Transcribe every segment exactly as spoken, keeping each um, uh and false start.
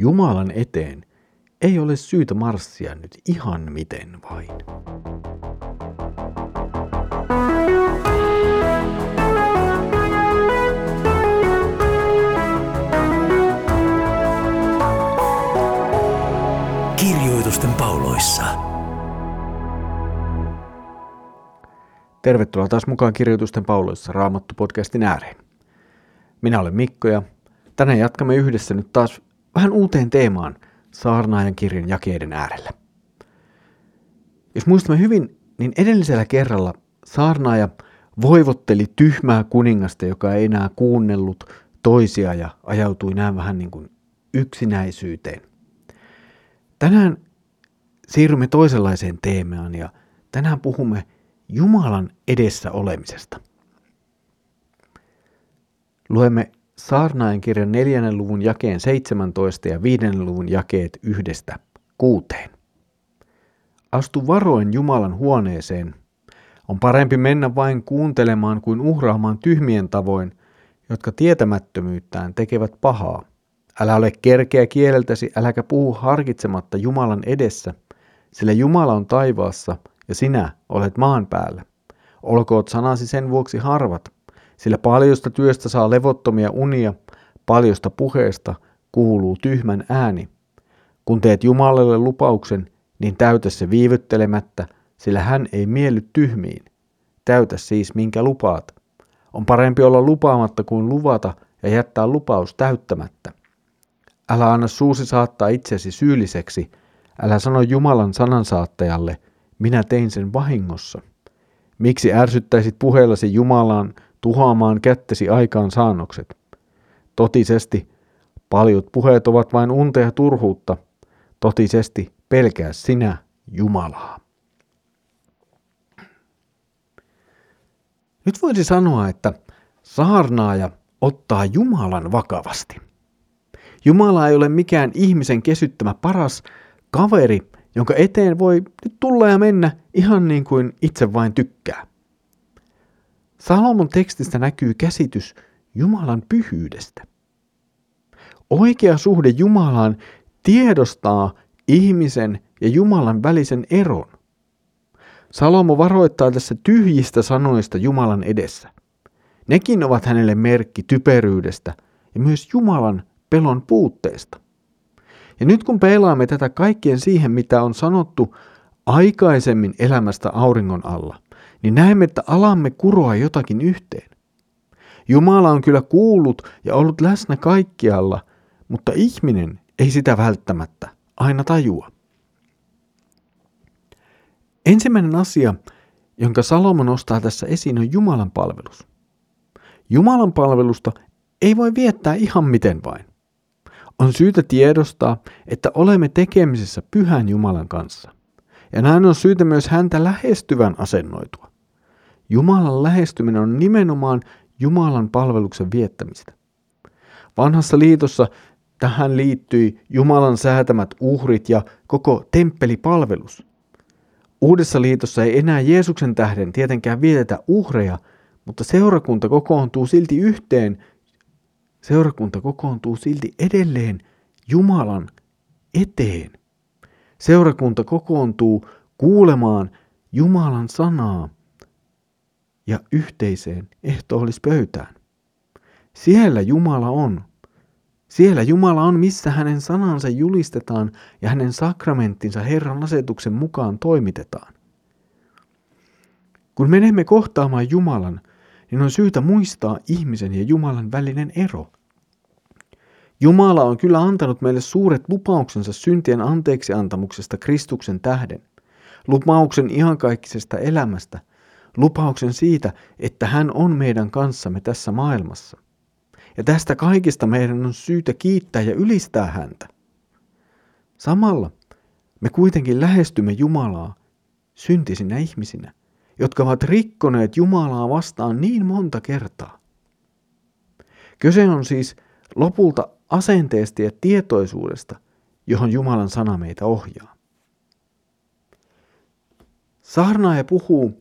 Jumalan eteen ei ole syytä marssia nyt ihan miten vain. Kirjoitusten pauloissa. Tervetuloa taas mukaan Kirjoitusten pauloissa Raamattu-podcastin ääreen. Minä olen Mikko ja tänään jatkamme yhdessä nyt taas vähän uuteen teemaan Saarnaajan kirjan jakeiden äärellä. Jos muistamme hyvin, niin edellisellä kerralla saarnaaja voivotteli tyhmää kuningasta, joka ei enää kuunnellut toisia ja ajautui näin vähän niin kuin yksinäisyyteen. Tänään siirrymme toisenlaiseen teemaan ja tänään puhumme Jumalan edessä olemisesta. Luemme Saarnaajan kirjan neljännen luvun jakeen seitsemäntoista ja viidennen luvun jakeet yhdestä kuuteen. Astu varoen Jumalan huoneeseen. On parempi mennä vain kuuntelemaan kuin uhraamaan tyhmien tavoin, jotka tietämättömyyttään tekevät pahaa. Älä ole kerkeä kieleltäsi, äläkä puhu harkitsematta Jumalan edessä, sillä Jumala on taivaassa ja sinä olet maan päällä. Olkoot sanasi sen vuoksi harvat, sillä paljosta työstä saa levottomia unia, paljosta puheesta kuuluu tyhmän ääni. Kun teet Jumalalle lupauksen, niin täytä se viivyttelemättä, sillä hän ei mielly tyhmiin. Täytä siis, minkä lupaat. On parempi olla lupaamatta kuin luvata ja jättää lupaus täyttämättä. Älä anna suusi saattaa itsesi syylliseksi, älä sano Jumalan sanansaattajalle, minä tein sen vahingossa. Miksi ärsyttäisit puheellasi Jumalaan tuhoamaan kättesi aikaan saannokset? Totisesti, paljut puheet ovat vain unta ja turhuutta. Totisesti, pelkää sinä Jumalaa. Nyt voisi sanoa, että saarnaaja ottaa Jumalan vakavasti. Jumala ei ole mikään ihmisen kesyttämä paras kaveri, jonka eteen voi nyt tulla ja mennä ihan niin kuin itse vain tykkää. Salomon tekstistä näkyy käsitys Jumalan pyhyydestä. Oikea suhde Jumalaan tiedostaa ihmisen ja Jumalan välisen eron. Salomo varoittaa tässä tyhjistä sanoista Jumalan edessä. Nekin ovat hänelle merkki typeryydestä ja myös Jumalan pelon puutteesta. Ja nyt kun peilaamme tätä kaikkeen siihen, mitä on sanottu aikaisemmin elämästä auringon alla, niin näemme, että alamme kuroa jotakin yhteen. Jumala on kyllä kuullut ja ollut läsnä kaikkialla, mutta ihminen ei sitä välttämättä aina tajua. Ensimmäinen asia, jonka Salomo nostaa tässä esiin, on Jumalan palvelus. Jumalan palvelusta ei voi viettää ihan miten vain. On syytä tiedostaa, että olemme tekemisessä pyhän Jumalan kanssa. Ja näin on syytä myös häntä lähestyvän asennoitua. Jumalan lähestyminen on nimenomaan Jumalan palveluksen viettämistä. Vanhassa liitossa tähän liittyi Jumalan säätämät uhrit ja koko temppelipalvelus. Uudessa liitossa ei enää Jeesuksen tähden tietenkään vietetä uhreja, mutta seurakunta kokoontuu silti yhteen. Seurakunta kokoontuu silti edelleen Jumalan eteen. Seurakunta kokoontuu kuulemaan Jumalan sanaa ja yhteiseen ehtoollispöytään. Siellä Jumala on. Siellä Jumala on, missä hänen sanansa julistetaan ja hänen sakramenttinsa Herran asetuksen mukaan toimitetaan. Kun menemme kohtaamaan Jumalan, niin on syytä muistaa ihmisen ja Jumalan välinen ero. Jumala on kyllä antanut meille suuret lupauksensa syntien anteeksiantamuksesta Kristuksen tähden, lupauksen iankaikkisesta elämästä, lupauksen siitä, että hän on meidän kanssamme tässä maailmassa. Ja tästä kaikista meidän on syytä kiittää ja ylistää häntä. Samalla me kuitenkin lähestymme Jumalaa syntisinä ihmisinä, jotka ovat rikkoneet Jumalaa vastaan niin monta kertaa. Kyse on siis lopulta asenteesta ja tietoisuudesta, johon Jumalan sana meitä ohjaa. Saarnaaja puhuu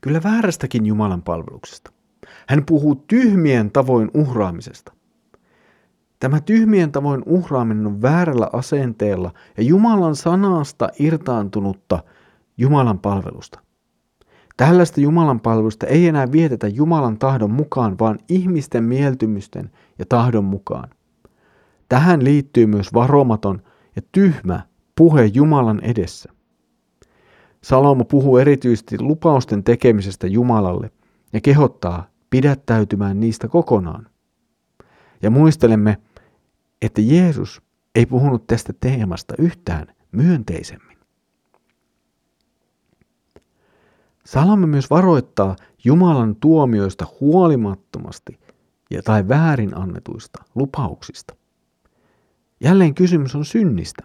kyllä väärästäkin Jumalan palveluksesta. Hän puhuu tyhmien tavoin uhraamisesta. Tämä tyhmien tavoin uhraaminen on väärällä asenteella ja Jumalan sanasta irtaantunutta Jumalan palvelusta. Tällaista Jumalan palvelusta ei enää vietetä Jumalan tahdon mukaan, vaan ihmisten mieltymysten ja tahdon mukaan. Tähän liittyy myös varomaton ja tyhmä puhe Jumalan edessä. Salomo puhuu erityisesti lupausten tekemisestä Jumalalle ja kehottaa pidättäytymään niistä kokonaan. Ja muistelemme, että Jeesus ei puhunut tästä teemasta yhtään myönteisemmin. Salomo myös varoittaa Jumalan tuomioista huolimattomasti ja tai väärin annetuista lupauksista. Jälleen kysymys on synnistä.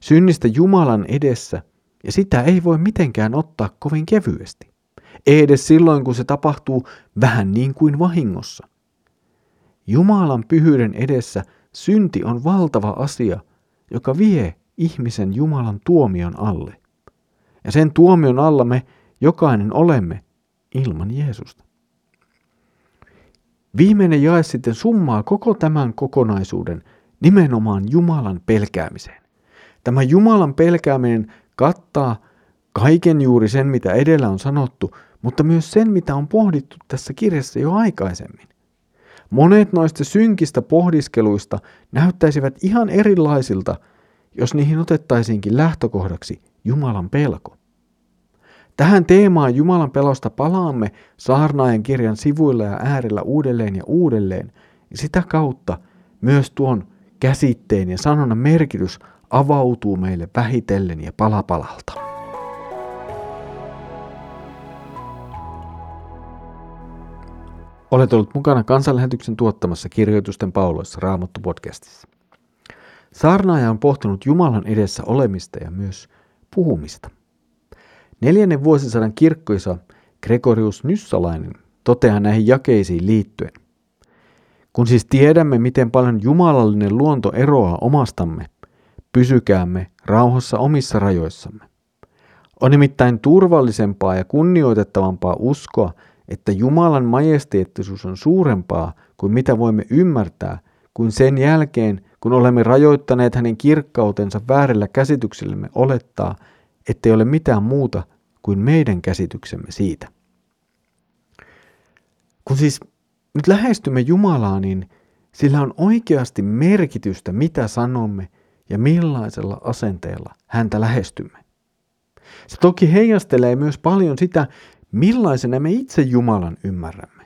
Synnistä Jumalan edessä, ja sitä ei voi mitenkään ottaa kovin kevyesti. Ei edes silloin, kun se tapahtuu vähän niin kuin vahingossa. Jumalan pyhyyden edessä synti on valtava asia, joka vie ihmisen Jumalan tuomion alle. Ja sen tuomion alla me jokainen olemme ilman Jeesusta. Viimeinen jae sitten summaa koko tämän kokonaisuuden nimenomaan Jumalan pelkäämiseen. Tämä Jumalan pelkääminen kattaa kaiken juuri sen, mitä edellä on sanottu, mutta myös sen, mitä on pohdittu tässä kirjassa jo aikaisemmin. Monet noista synkistä pohdiskeluista näyttäisivät ihan erilaisilta, jos niihin otettaisiinkin lähtökohdaksi Jumalan pelko. Tähän teemaan Jumalan pelosta palaamme Saarnaajan kirjan sivuilla ja äärellä uudelleen ja uudelleen, ja sitä kautta myös tuon käsitteen ja sanonnan merkitys avautuu meille vähitellen ja pala palalta. Olet ollut mukana Kansanlähetyksen tuottamassa Kirjoitusten pauloissa Raamattu-podcastissa. Saarnaaja on pohtinut Jumalan edessä olemista ja myös puhumista. Neljännen vuosisadan kirkkoisa Gregorius Nyssalainen toteaa näihin jakeisiin liittyen. Kun siis tiedämme, miten paljon jumalallinen luonto eroaa omastamme, pysykäämme rauhassa omissa rajoissamme. On nimittäin turvallisempaa ja kunnioitettavampaa uskoa, että Jumalan majesteettisuus on suurempaa kuin mitä voimme ymmärtää, kuin sen jälkeen, kun olemme rajoittaneet hänen kirkkautensa väärillä käsityksillemme olettaa, ettei ole mitään muuta kuin meidän käsityksemme siitä. Kun siis nyt lähestymme Jumalaa, niin sillä on oikeasti merkitystä, mitä sanomme ja millaisella asenteella häntä lähestymme. Se toki heijastelee myös paljon sitä, millaisena me itse Jumalan ymmärrämme.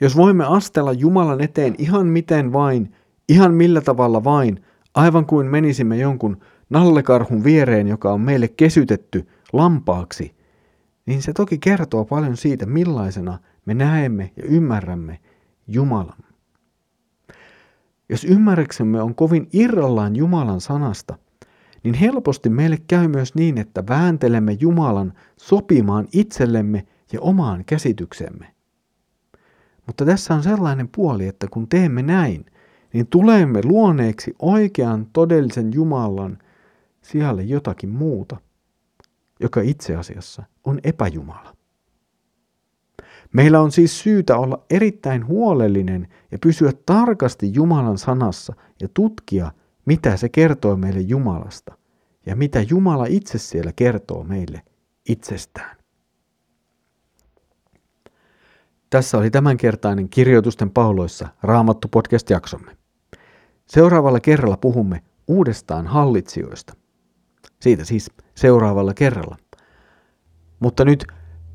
Jos voimme astella Jumalan eteen ihan miten vain, ihan millä tavalla vain, aivan kuin menisimme jonkun nallekarhun viereen, joka on meille kesytetty lampaaksi, niin se toki kertoo paljon siitä, millaisena me näemme ja ymmärrämme Jumalan. Jos ymmärryksemme on kovin irrallaan Jumalan sanasta, niin helposti meille käy myös niin, että vääntelemme Jumalan sopimaan itsellemme ja omaan käsityksemme. Mutta tässä on sellainen puoli, että kun teemme näin, niin tulemme luoneeksi oikean todellisen Jumalan sijalle jotakin muuta, joka itse asiassa on epäjumala. Meillä on siis syytä olla erittäin huolellinen ja pysyä tarkasti Jumalan sanassa ja tutkia, mitä se kertoo meille Jumalasta ja mitä Jumala itse siellä kertoo meille itsestään. Tässä oli tämänkertainen Kirjoitusten pauloissa Raamattu-podcast-jaksomme. Seuraavalla kerralla puhumme uudestaan hallitsijoista. Siitä siis seuraavalla kerralla. Mutta nyt